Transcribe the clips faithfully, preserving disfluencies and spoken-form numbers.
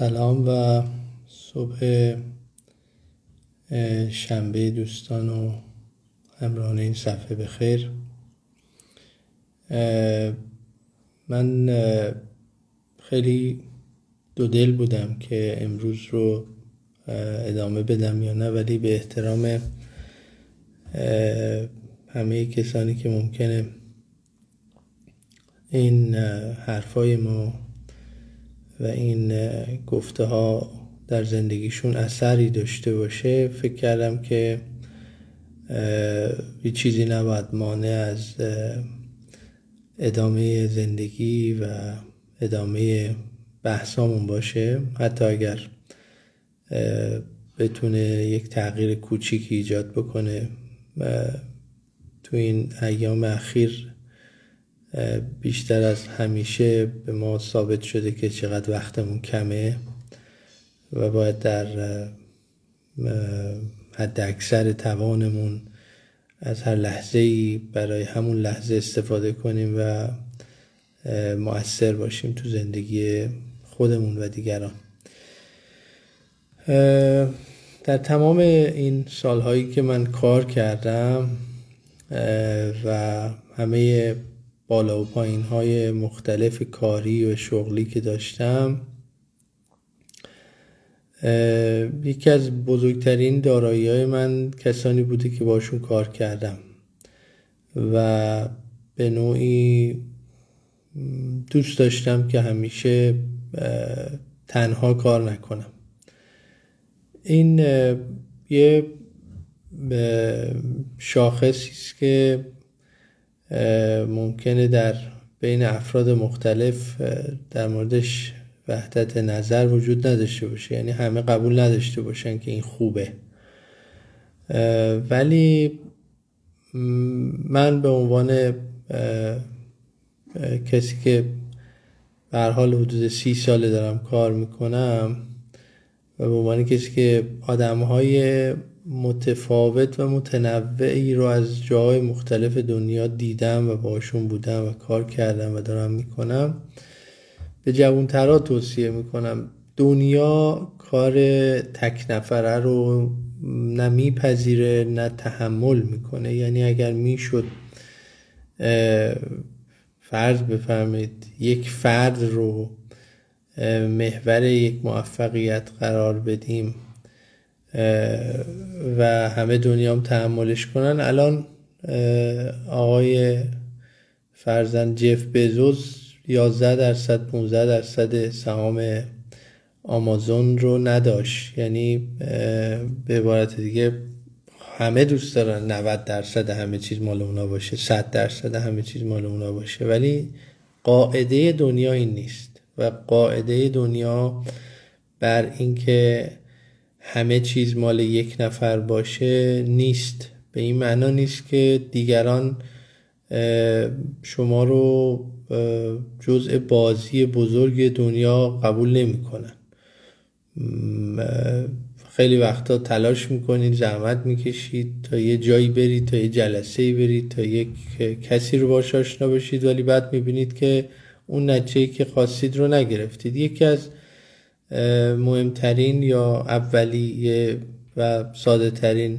سلام و صبح شنبه دوستان و همراهان این صفحه بخیر. من خیلی دو دل بودم که امروز رو ادامه بدم یا نه، ولی به احترام همه کسانی که ممکنه این حرفای ما و این گفته ها در زندگیشون اثری داشته باشه، فکر کردم که هیچ چیزی نباید مانع از ادامه زندگی و ادامه بحثامون باشه، حتی اگر بتونه یک تغییر کوچیکی ایجاد بکنه. تو این ایام اخیر بیشتر از همیشه به ما ثابت شده که چقدر وقتمون کمه و باید در حد اکثر توانمون از هر لحظه‌ای برای همون لحظه استفاده کنیم و مؤثر باشیم تو زندگی خودمون و دیگران. در تمام این سالهایی که من کار کردم و همه بالا و پایین های مختلف کاری و شغلی که داشتم، یکی از بزرگترین دارایی های من کسانی بوده که باشون کار کردم و به نوعی دوست داشتم که همیشه تنها کار نکنم. این یه شاخصی است که ممکنه در بین افراد مختلف در موردش وحدت نظر وجود نداشته باشه، یعنی همه قبول نداشته باشن که این خوبه، ولی من به عنوان کسی که به هر حال حدود سی ساله دارم کار میکنم و به عنوان کسی که آدمهای متفاوت و متنوعی رو از جاهای مختلف دنیا دیدم و باشون بودم و کار کردم و دارم میکنم، به جوانترها توصیه میکنم دنیا کار تک نفره رو نه میپذیره نه تحمل میکنه. یعنی اگر میشد فرض بفرمید یک فرد رو محور یک موفقیت قرار بدیم و همه دنیا هم تحملش کنن، الان آقای فرزند جف بزوس یازده درصد پانزده درصد سهام آمازون رو نداشت. یعنی به عبارت دیگه همه دوست دارن نود درصد همه چیز مال اونا باشه، صد درصد همه چیز مال اونا باشه، ولی قاعده دنیا این نیست و قاعده دنیا بر این که همه چیز مال یک نفر باشه نیست. به این معنا نیست که دیگران شما رو جزء بازی بزرگ دنیا قبول نمی کنن. خیلی وقتا تلاش میکنید، زحمت میکشید تا یه جایی برید، تا یه جلسه‌ای برید، تا یک کسی رو باهاش آشنا بشید، ولی بعد میبینید که اون نتیجه‌ای که خواستید رو نگرفتید. یکی از مهمترین یا اولیه و ساده ترین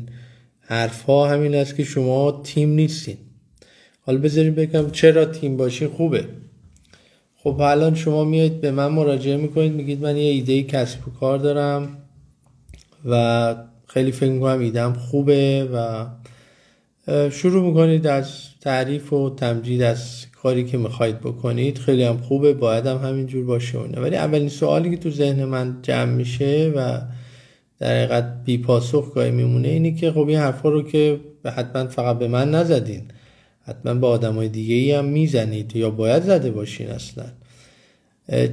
حرف ها همین است که شما تیم نیستین. حالا بذارید بگم چرا تیم باشین خوبه. خب الان شما میایید به من مراجعه میکنید، میگید من یه ایده کسب و کار دارم و خیلی فکر میکنم ایده‌ام خوبه و شروع میکنید از تعریف و تمجید از کاری که میخواید بکنید، خیلی هم خوبه، باید هم همینجور باشه اونه. ولی اولین سوالی که تو ذهن من جمع میشه و در حقیقت بی پاسخ گاهی میمونه اینی که خب این حرفا رو که حتما فقط به من نزدین، حتما به آدمای دیگه ای هم میزنید یا باید زده باشین. اصلا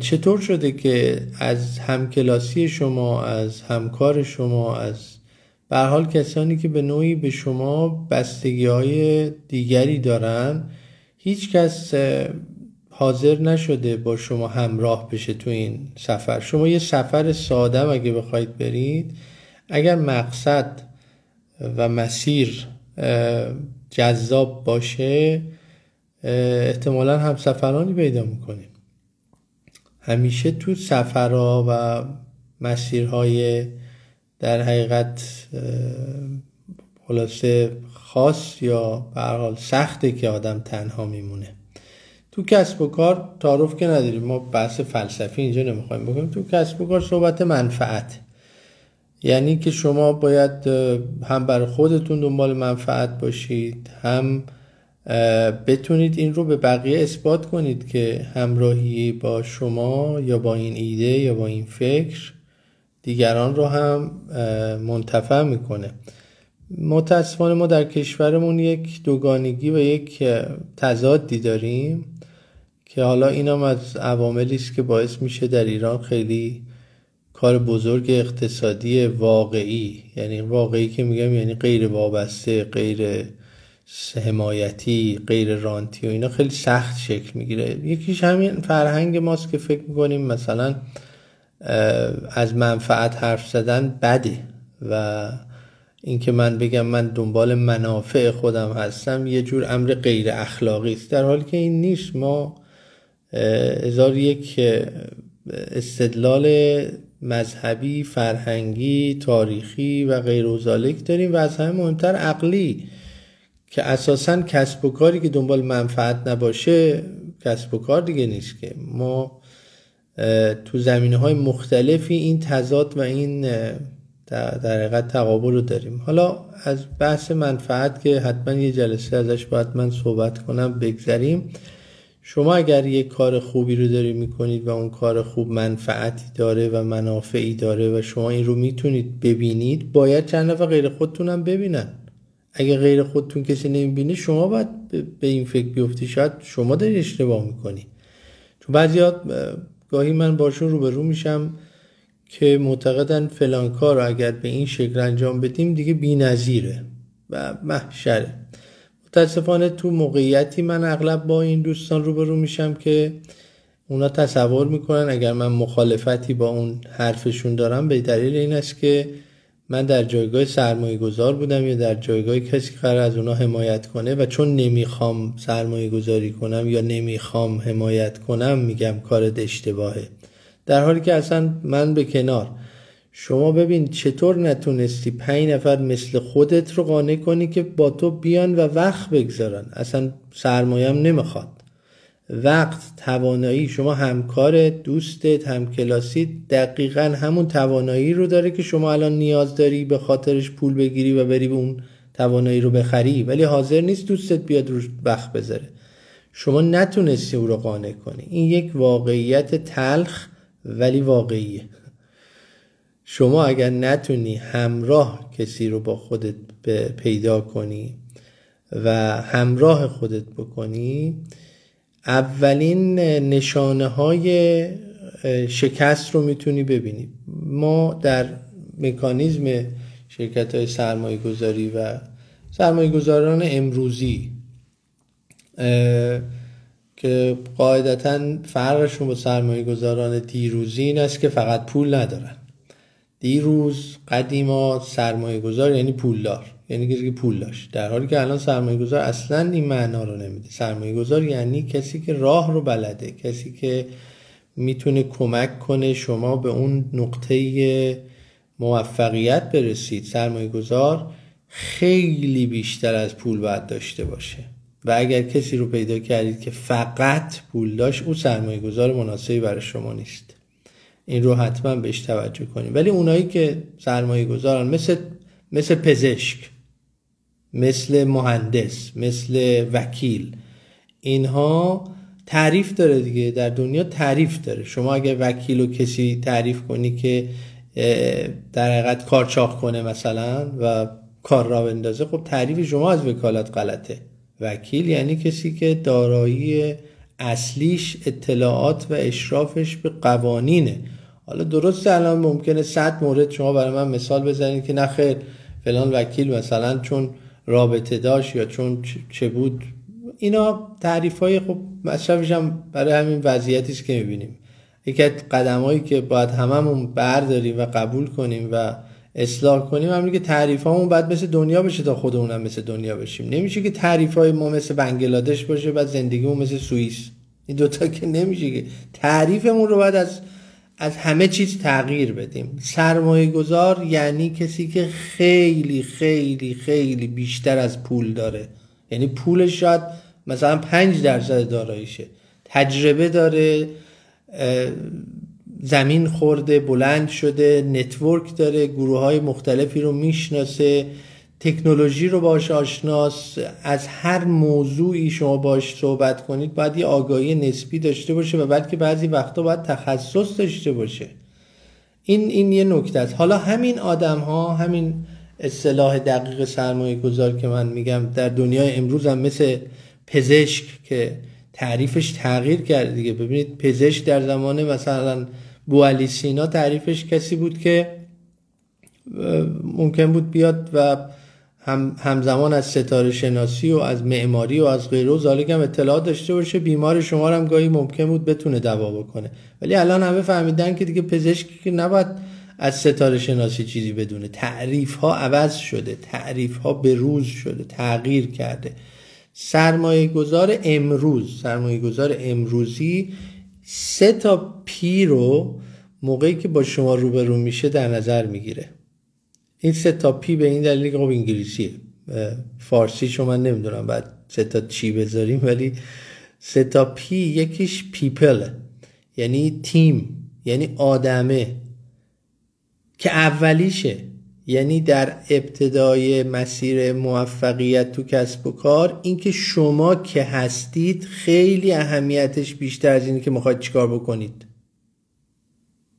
چطور شده که از همکلاسی شما، از همکار شما، از به هر حال کسانی که به نوعی به شما بستگی‌های دیگری دارن، هیچ کس حاضر نشده با شما همراه بشه تو این سفر؟ شما یه سفر ساده اگه بخواید برید، اگر مقصد و مسیر جذاب باشه احتمالاً همسفرانی پیدا می‌کنید. همیشه تو سفرها و مسیرهای در حقیقت خلاصه خاص یا به هر حال سخته که آدم تنها میمونه. تو کسب و کار تعارف که نداریم، ما بحث فلسفی اینجا نمیخوایم بکنیم. تو کسب و کار صحبت منفعت، یعنی که شما باید هم برای خودتون دنبال منفعت باشید، هم بتونید این رو به بقیه اثبات کنید که همراهی با شما یا با این ایده یا با این فکر دیگران رو هم منتفع میکنه. متاسفانه ما در کشورمون یک دوگانگی و یک تضادی داریم که حالا این هم از عواملی است که باعث میشه در ایران خیلی کار بزرگ اقتصادی واقعی، یعنی واقعی که میگم یعنی غیر وابسته، غیر حمایتی، غیر رانتی و اینا خیلی سخت شکل میگیره. یکیش همین فرهنگ ماست که فکر میکنیم مثلا از منفعت حرف زدن بده و اینکه من بگم من دنبال منافع خودم هستم یه جور امر غیر اخلاقی است، در حالی که این نیست. ما هزار یک استدلال مذهبی، فرهنگی، تاریخی و غیر و ذالک داریم و از همه مهمتر عقلی، که اساساً کسب و کاری که دنبال منفعت نباشه کسب و کار دیگه نیست. که ما تو زمینه‌های مختلفی این تضاد و این در حقیقت تقابل رو داریم. حالا از بحث منفعت که حتما یه جلسه ازش باید من صحبت کنم بگذریم. شما اگر یه کار خوبی رو داری میکنید و اون کار خوب منفعتی داره و منافعی داره و شما این رو میتونید ببینید، باید چند نفر غیر خودتون هم ببینن. اگه غیر خودتون کسی نمیبینه، شما باید به این فکر بیفتی شاید شما داری اشتباه میکنی. چون بعضیا گاهی من باشون روبرو میشم که معتقدن فلان کار رو اگر به این شکل انجام بدیم دیگه بی‌نظیره و محشره. متاسفانه تو موقعیتی من اغلب با این دوستان روبرو میشم که اونا تصور میکنن اگر من مخالفتی با اون حرفشون دارم به دلیل این است که من در جایگاه سرمایه‌گذار بودم یا در جایگاه کسی که قرار از اونا حمایت کنه و چون نمیخوام سرمایه‌گذاری کنم یا نمیخوام حمایت کنم میگم کارت اشتباهه. در حالی که اصلا من به کنار، شما ببین چطور نتونستی پنج نفر مثل خودت رو قانع کنی که با تو بیان و وقت بگذارن. اصلا سرمایه هم نمیخواد، وقت، توانایی. شما همکارت، دوستت، همکلاسیت دقیقا همون توانایی رو داره که شما الان نیاز داری به خاطرش پول بگیری و بری به اون توانایی رو بخری، ولی حاضر نیست دوستت بیاد روش وقت بذاره. شما نتونستی او رو قانع کنی. این یک واقعیت تلخ ولی واقعیه. شما اگر نتونی همراه کسی رو با خودت پیدا کنی و همراه خودت بکنی، اولین نشانه های شکست رو میتونی ببینی. ما در مکانیزم شرکت های سرمایه گذاری و سرمایه گذاران امروزی که قاعدتاً فرقشون با سرمایه گذاران دیروزی این است که فقط پول ندارن. دیروز قدیما سرمایه گذار یعنی پولدار، یعنی کسی که پول داشت، در حالی که الان سرمایه گذار اصلاً این معنا رو نمیده. سرمایه گذار یعنی کسی که راه رو بلده، کسی که میتونه کمک کنه شما به اون نقطه موفقیت برسید. سرمایه گذار خیلی بیشتر از پول باید داشته باشه و اگر کسی رو پیدا کردید که فقط پول داشت، او سرمایه گذار مناسبی برای شما نیست. این رو حتما بهش توجه کنید. ولی اونایی که سرمایه گذارن مثل مثل پزشک، مثل مهندس، مثل وکیل، اینها تعریف داره دیگه. در دنیا تعریف داره. شما اگه وکیل رو کسی تعریف کنی که در حقیقت کار چاق کنه مثلا و کار را بندازه، خب تعریف شما از وکالت غلطه. وکیل یعنی کسی که دارایی اصلیش اطلاعات و اشرافش به قوانینه. حالا درسته الان ممکنه صد مورد شما برای من مثال بزنید که نخیر فلان وکیل مثلا چون رابطه داشت یا چون چه بود، اینا تعریفای خب مصرفش هم برای همین وضعیتی است که می‌بینیم. یکی از قدمایی که باید هممون برداریم و قبول کنیم و اصلاح کنیم همین که تعریفامون بعد مثل دنیا بشه تا خودمون هم مثل دنیا بشیم. نمیشه که تعریفای ما مثل بنگلادش باشه بعد زندگیمون مثل سوئیس. این دوتا که نمیشه که. تعریفمون رو باید از از همه چیز تغییر بدیم. سرمایه گذار یعنی کسی که خیلی خیلی خیلی بیشتر از پول داره، یعنی پولش شاید مثلا پنج درصد داراییشه، تجربه داره، زمین خورده، بلند شده، نتورک داره، گروه های مختلفی رو میشناسه، تکنولوژی رو باش آشناس، از هر موضوعی شما باش صحبت کنید باید یه آگاهی نسبی داشته باشه و بعد که بعضی وقتا باید تخصص داشته باشه. این این یه نکته است. حالا همین آدم ها، همین اصطلاح دقیق سرمایه گذار که من میگم در دنیای امروز هم مثل پزشک که تعریفش تغییر کرده دیگه. ببینید پزشک در زمان مثلا بوالی سینا تعریفش کسی بود که ممکن بود بیاد و هم همزمان از ستاره شناسی و از معماری و از غیره و زالک هم اطلاع داشته باشه، بیمار شما رو هم گاهی ممکن بود بتونه دوا بکنه. ولی الان همه فهمیدن که دیگه پزشکی که نباید از ستاره شناسی چیزی بدونه. تعریف ها عوض شده، تعریف ها بروز شده، تغییر کرده. سرمایه گذار امروز، سرمایه گذار امروزی سه تا پی رو موقعی که با شما روبرو میشه در نظر میگیره. این سه تا پی به این دلیل که خب انگلیسیه، فارسی شما من نمیدونم بعد سه تا چی بذاریم، ولی سه تا پی، یکیش پیپل یعنی تیم، یعنی آدمه که اولیشه، یعنی در ابتدای مسیر موفقیت تو کسب و کار این که شما که هستید خیلی اهمیتش بیشتر از اینه که میخواید چیکار بکنید.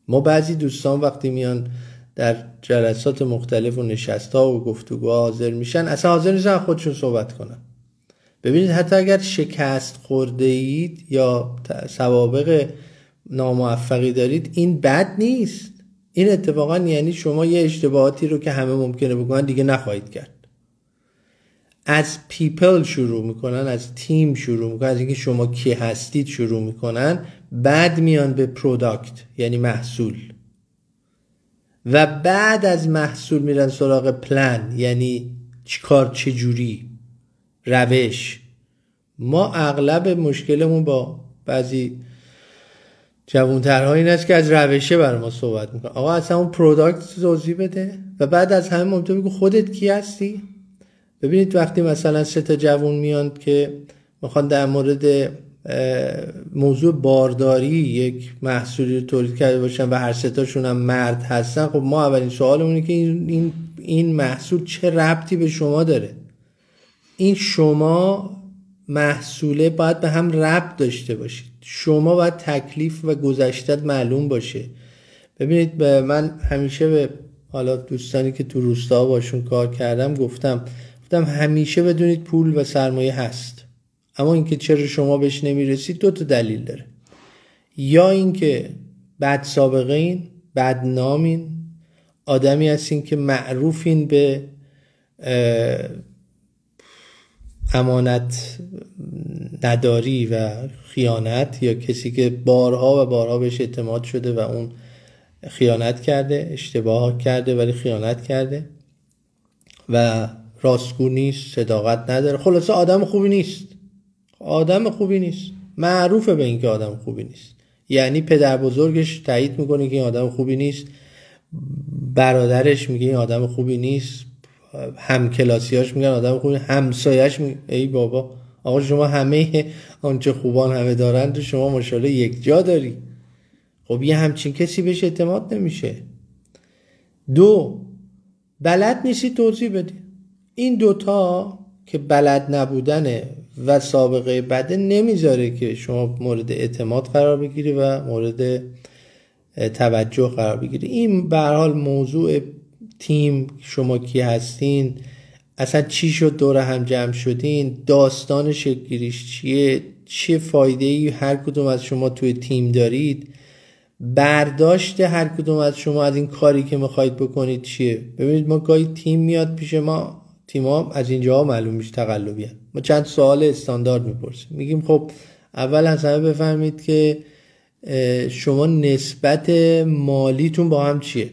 ما بعضی دوستان وقتی میان در جلسات مختلف و نشست‌ها و گفتگوها حاضر میشن، اصلا حاضر نیستن خودشون صحبت کنن. ببینید حتی اگر شکست خورده اید یا سوابق ناموفقی دارید، این بد نیست. این اتفاقا یعنی شما یه اشتباهاتی رو که همه ممکنه بکنن دیگه نخواهید کرد. از پیپل شروع میکنن، از تیم شروع میکنن، از اینکه شما کی هستید شروع میکنن، بعد میان به پروداکت یعنی محصول، و بعد از محصول میرن سراغ پلن یعنی چیکار، چه جوری، روش. ما اغلب مشکلمون با بعضی جوانترها این است که از روشه برای ما صحبت میکنه. آقا اصلا اون پروداکت توضیح بده و بعد از همه ممتون بگو خودت کی هستی. ببینید وقتی مثلا سه تا جوان میان که میخوان در مورد موضوع بارداری یک محصولی رو تولید کرده باشن و هر سه تاشون هم مرد هستن، خب ما اولین سوالمونه که این این این محصول چه ربطی به شما داره. این شما محصوله باید به هم ربط داشته باشید، شما باید تکلیف و گذشتت معلوم باشه. ببینید به من همیشه به حالا دوستانی که تو روستا باشون کار کردم گفتم گفتم همیشه بدونید پول و سرمایه هست، اما اینکه چرا شما بهش نمیرسید دو تا دلیل داره. یا اینکه بد سابقه این، بد نامین، آدمی هستین که معروفین به امانت نداری و خیانت، یا کسی که بارها و بارها بهش اعتماد شده و اون خیانت کرده، اشتباه کرده ولی خیانت کرده و راستگو نیست، صداقت نداره، خلاصه آدم خوبی نیست. آدم خوبی نیست، معروفه به اینکه آدم خوبی نیست، یعنی پدر بزرگش تایید میکنه که این آدم خوبی نیست، برادرش میگه این آدم خوبی نیست، همکلاسیاش میگن آدم خوبی، همسایه‌اش میگه ای بابا آقا شما همه آنچه خوبان همه دارن تو شما ماشاءالله یک جا داری. خب یه همچین کسی بهش اعتماد نمیشه. دو، بلد نیستی توضیح بدی. این دوتا که بلد نبودنه و سابقه بده نمیذاره که شما مورد اعتماد قرار بگیری و مورد توجه قرار بگیری. این به هر حال موضوع تیم، شما کی هستین، اصلا چی شد دور هم جمع شدین، داستان شکل گیریش چیه، چه فایده‌ای هر کدوم از شما توی تیم دارید، برداشت هر کدوم از شما از این کاری که میخواید بکنید چیه. ببینید ما گاهی تیم میاد پیش ما، تیم‌ها از اینجاها معلوم میشه تقلبیه. ما چند سوال استاندارد میپرسیم، میگیم خب اول از همه بفهمید که شما نسبت مالیتون با هم چیه.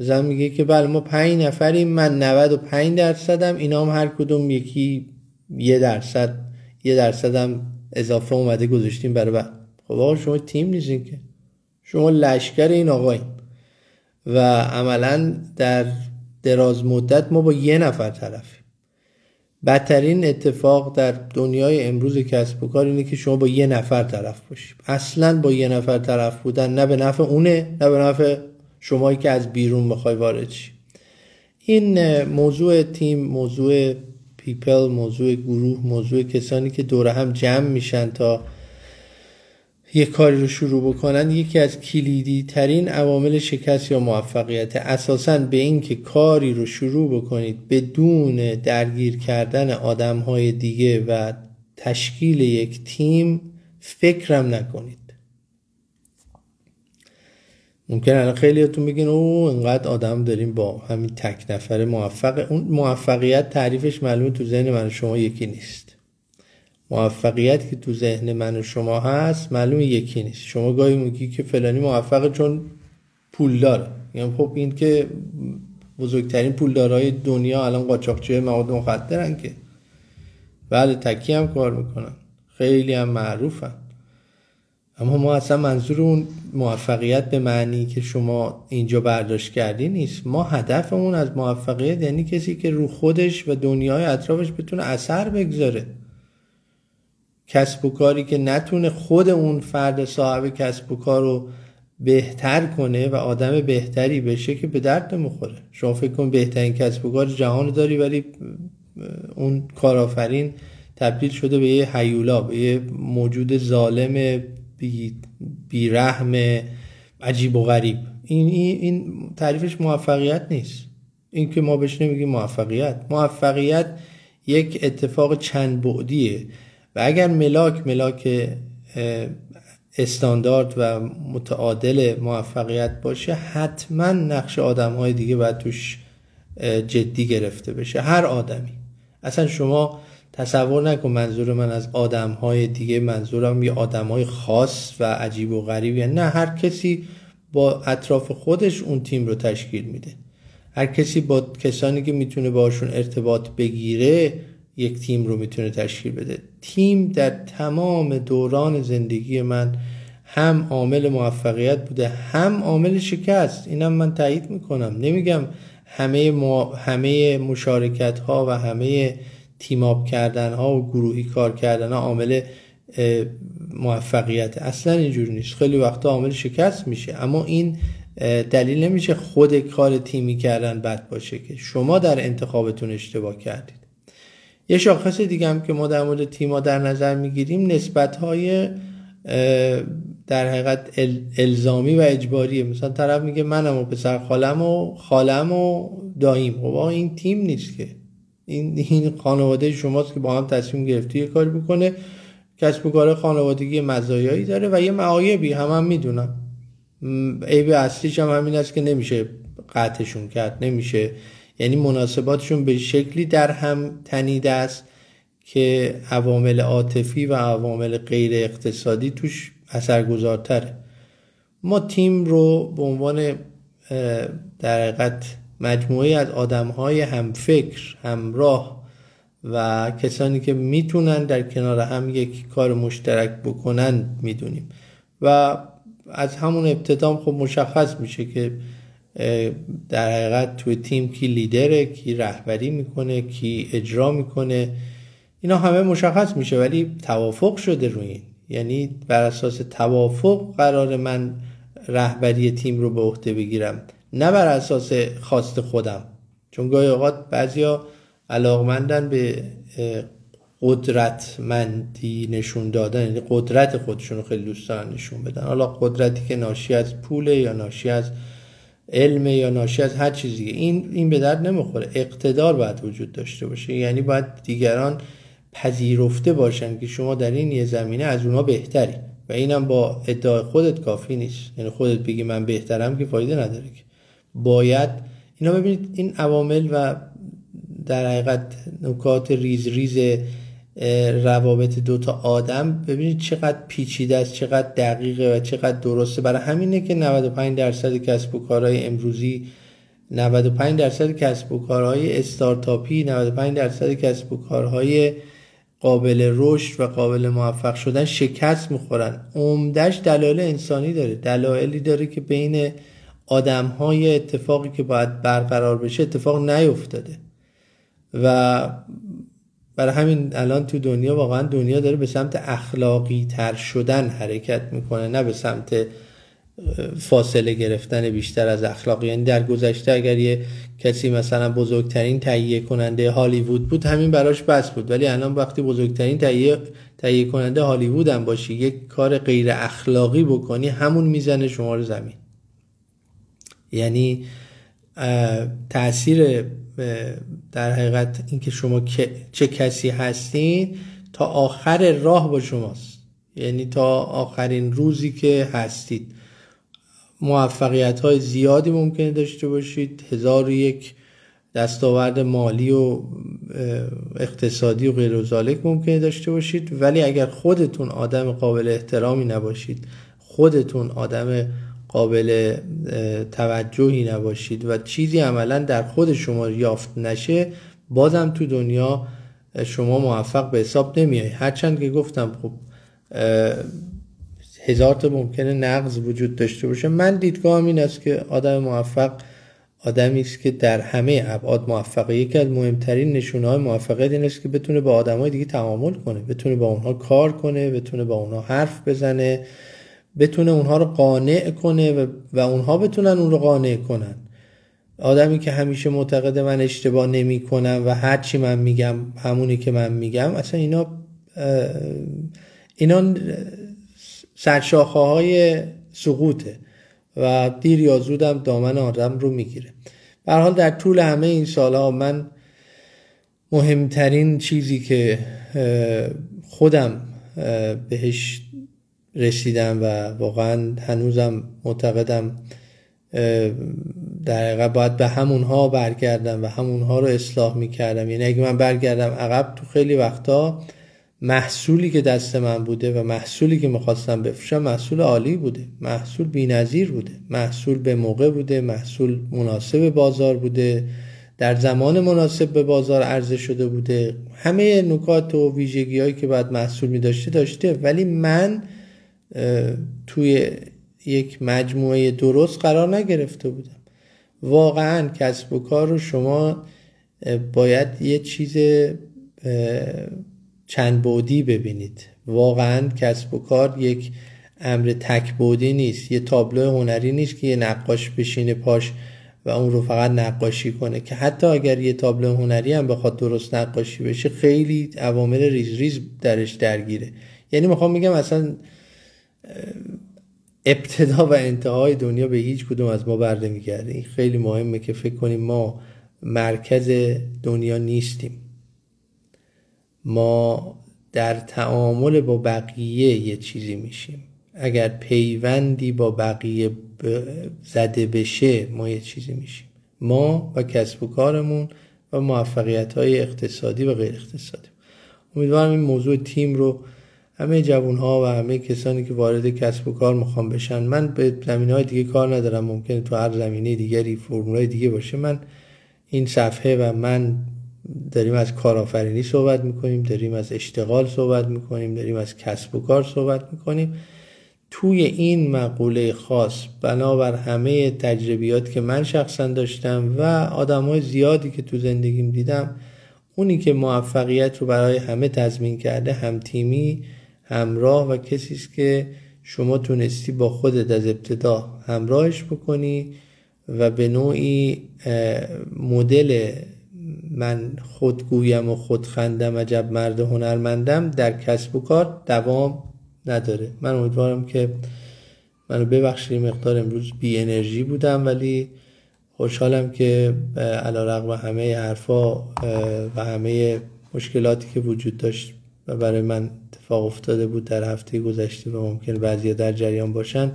مثلا میگه که بله ما پنج نفریم، من نود و پنج درصدم، اینا هم هر کدوم یکی یه درصد، یه درصدم اضافه اومده گذاشتیم برای بعد. خب آقا شما تیم نیستین که، شما لشکر این آقایین و عملا در دراز مدت ما با یه نفر طرفیم. بدترین اتفاق در دنیای امروز کسب و کار اینه که شما با یه نفر طرف باشیم. اصلا با یه نفر طرف بودن نه به نفع اونه نه به نفع شمایی که از بیرون بخوای وارد شی. این موضوع تیم، موضوع پیپل، موضوع گروه، موضوع کسانی که دور هم جمع میشن تا یک کاری رو شروع بکنن، یکی از کلیدی ترین عوامل شکست یا موفقیت. اساساً به این که کاری رو شروع بکنید بدون درگیر کردن آدم‌های دیگه و تشکیل یک تیم فکرم نکنید. ممکنه الان خیلیاتون بگین او انقدر آدم داریم با همین تک نفر موفق. اون موفقیت تعریفش معلومه تو ذهن من و شما یکی نیست. موفقیت که تو ذهن من و شما هست معلومه یکی نیست. شما گاهی میگی که فلانی موفقه چون پولداره. یعنی خب این که بزرگترین پولدارهای دنیا الان قاچاقچیای مواد مخدرن که بله تکی هم کار میکنن، خیلی هم معروفن. اما ما اصلا منظور اون موفقیت به معنی که شما اینجا برداشت کردی نیست. ما هدفمون از موفقیت یعنی کسی که رو خودش و دنیای اطرافش بتونه اثر بگذاره. کسب و کاری که نتونه خود اون فرد صاحب کسب و کار رو بهتر کنه و آدم بهتری بشه که به درد نمیخوره. شما فکر کن بهترین کسب و کار جهان داری ولی اون کارآفرین تبدیل شده به یه هیولا، به یه موجود ظالم بی بیرحم عجیب و غریب. این این تعریفش موفقیت نیست. این که ما بهش نمیگیم موفقیت. موفقیت یک اتفاق چند بعدیه و اگر ملاک ملاک استاندارد و متعادل موفقیت باشه حتما نقش آدم‌های دیگه باید توش جدی گرفته بشه. هر آدمی، اصلا شما تصور نکن منظور من از آدم‌های دیگه منظورم یه آدم‌های خاص و عجیب و غریبیه. نه، هر کسی با اطراف خودش اون تیم رو تشکیل میده. هر کسی با کسانی که میتونه باشون ارتباط بگیره یک تیم رو میتونه تشکیل بده. تیم در تمام دوران زندگی من هم عامل موفقیت بوده هم عامل شکست. اینم من تایید میکنم. نمیگم همه مو... همه مشارکت ها و همه تیم آپ کردن ها و گروهی کار کردن ها عامل موفقیت. اصلا اینجور نیست. خیلی وقتا عامل شکست میشه. اما این دلیل نمیشه خود کار تیمی کردن بد باشه که شما در انتخابتون اشتباه کردید. یه شاخص دیگه هم که ما در مورد تیما در نظر میگیریم نسبت های در حقیقت ال... الزامی و اجباریه. مثلا طرف میگه منم و پسر خالم و خالم و داییم. خب این تیم نیست که، این این خانواده شماست که با هم تصمیم گرفتی یه کاری بکنه. کسب و کار خانوادگی مزایایی داره و یه معایبی هم هم میدونم. عیب اصلیش هم همین است که نمیشه قطعشون کرد، نمیشه، یعنی مناسباتشون به شکلی در هم تنیده است که عوامل عاطفی و عوامل غیر اقتصادی توش اثرگذارتره. ما تیم رو به عنوان در حقیقت مجموعه از آدم‌های همفکر، همراه و کسانی که میتونن در کنار هم یک کار مشترک بکنن میدونیم و از همون ابتدا خب مشخص میشه که در حقیقت توی تیم کی لیدره، کی رهبری میکنه، کی اجرا میکنه. اینا همه مشخص میشه ولی توافق شده روی این. یعنی بر اساس توافق قرار من رهبری تیم رو به عهده بگیرم نه بر اساس خواست خودم. چون گاهی اوقات بعضیا علاقمندن به قدرتمندی نشون دادن، یعنی قدرت خودشون رو خیلی دوست دارن نشون بدن. حالا قدرتی که ناشی از پوله یا ناشی از علم یا ناشی از هر چیزی، این این به درد نمیخوره. اقتدار باید وجود داشته باشه، یعنی باید دیگران پذیرفته باشن که شما در این یه زمینه از اونها بهتری و اینم با ادعای خودت کافی نیست. یعنی خودت بگی من بهترم که فایده نداره که. باید اینا ببینید این عوامل و در حقیقت نکات ریز ریز روابط دوتا آدم ببینید چقدر پیچیده است، چقدر دقیقه و چقدر درسته. برای همینه که نود و پنج درصد کسب و کارهای امروزی، نود و پنج درصد کسب و کارهای استارتاپی، نود و پنج درصد کسب و کارهای قابل رشد و قابل موفق شدن شکست میخورن. عمدش دلایل انسانی داره، دلایلی داره که بین آدم‌های اتفاقی که باید برقرار بشه اتفاق نیفتاده و برای همین الان تو دنیا واقعا دنیا داره به سمت اخلاقی تر شدن حرکت میکنه، نه به سمت فاصله گرفتن بیشتر از اخلاق. یعنی در گذشته اگر یه کسی مثلا بزرگترین تهیه کننده هالیوود بود همین براش بس بود، ولی الان وقتی بزرگترین تهیه تهیه کننده هالیوود هم باشی یک کار غیر اخلاقی بکنی همون میزنه شما رو زمین. یعنی تأثیر در حقیقت اینکه شما چه کسی هستین تا آخر راه با شماست، یعنی تا آخرین روزی که هستید. موفقیت های زیادی ممکنه داشته باشید، هزار و یک دستاورد مالی و اقتصادی و غیر و ذالک ممکنه داشته باشید، ولی اگر خودتون آدم قابل احترامی نباشید، خودتون آدم قابل توجهی نباشید و چیزی عملا در خود شما یافت نشه، بازم تو دنیا شما موفق به حساب نمیای. هرچند که گفتم خب هزار تا ممکنه نقض وجود داشته باشه. من دیدگاهم این است که آدم موفق آدمی است که در همه ابعاد موفقه. یکی از مهمترین نشونه‌های موفقیت این است که بتونه با آدم‌های دیگه تعامل کنه، بتونه با اونها کار کنه، بتونه با اونها حرف بزنه، بتونه اونها رو قانع کنه و, و اونها بتونن اون رو قانع کنن. آدمی که همیشه معتقد من اشتباه نمی‌کنم و هر چی من میگم همونی که من میگم، اصلا اینا اینا سرشاخه های سقوطه و دیر یا زود هم دامن آدم رو میگیره. به هر حال در طول همه این سالها من مهمترین چیزی که خودم بهش رسیدم و واقعا هنوزم معتقدم در حقیقت باید به همونها برگردم و همونها رو اصلاح میکردم. یعنی اگه من برگردم عقب تو خیلی وقتا محصولی که دست من بوده و محصولی که میخواستم بفروشم محصول عالی بوده، محصول بی‌نظیر بوده، محصول به موقع بوده، محصول مناسب بازار بوده، در زمان مناسب به بازار عرضه شده بوده، همه نکات و ویژگی هایی که بعد محصول میداشته داشته، ولی من توی یک مجموعه درست قرار نگرفته بودم. واقعا کسب و کار رو شما باید یه چیز چند بعدی ببینید. واقعا کسب و کار یک امر تک بعدی نیست، یه تابلو هنری نیست که یه نقاش بشینه پاش و اون رو فقط نقاشی کنه، که حتی اگر یه تابلو هنری هم بخواد درست نقاشی بشه خیلی عوامل ریز ریز درش درگیره. یعنی میخوام بگم اصلا ابتدا و انتهای دنیا به هیچ کدوم از ما بر نمیگرده. این خیلی مهمه که فکر کنیم ما مرکز دنیا نیستیم، ما در تعامل با بقیه یه چیزی میشیم. اگر پیوندی با بقیه زده بشه ما یه چیزی میشیم. ما و کسب و کارمون و موفقیت‌های اقتصادی و غیر اقتصادی. امیدوارم این موضوع تیم رو همه جوان‌ها و همه کسانی که وارد کسب و کار میخوان بشن، من به زمینه‌های دیگه کار ندارم، ممکنه تو هر زمینه دیگری فرمولای دیگه باشه، من این صفحه و من داریم از کارآفرینی صحبت میکنیم، داریم از اشتغال صحبت میکنیم، داریم از کسب و کار صحبت میکنیم. توی این مقوله خاص بنابر همه تجربیات که من شخصا داشتم و آدم‌های زیادی که تو زندگیم دیدم، اونی که موفقیت رو برای همه تضمین کرده هم تیمی، همراه و کسی است که شما تونستی با خودت از ابتدا همراهش بکنی و به نوعی مدل من خودگویم و خودخندم عجب مرد هنرمندم در کسب و کار دوام نداره. من امیدوارم که منو ببخشید مقدار امروز بی انرژی بودم، ولی خوشحالم که علیرغم همه حرفا و همه مشکلاتی که وجود داشت و برای من اتفاق افتاده بود در هفته گذشته و ممکن بعضیا در جریان باشن،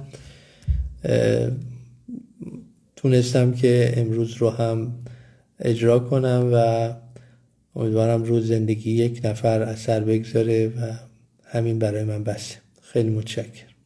تونستم که امروز رو هم اجرا کنم و امیدوارم روز زندگی یک نفر اثر بگذاره و همین برای من بس. خیلی متشکرم.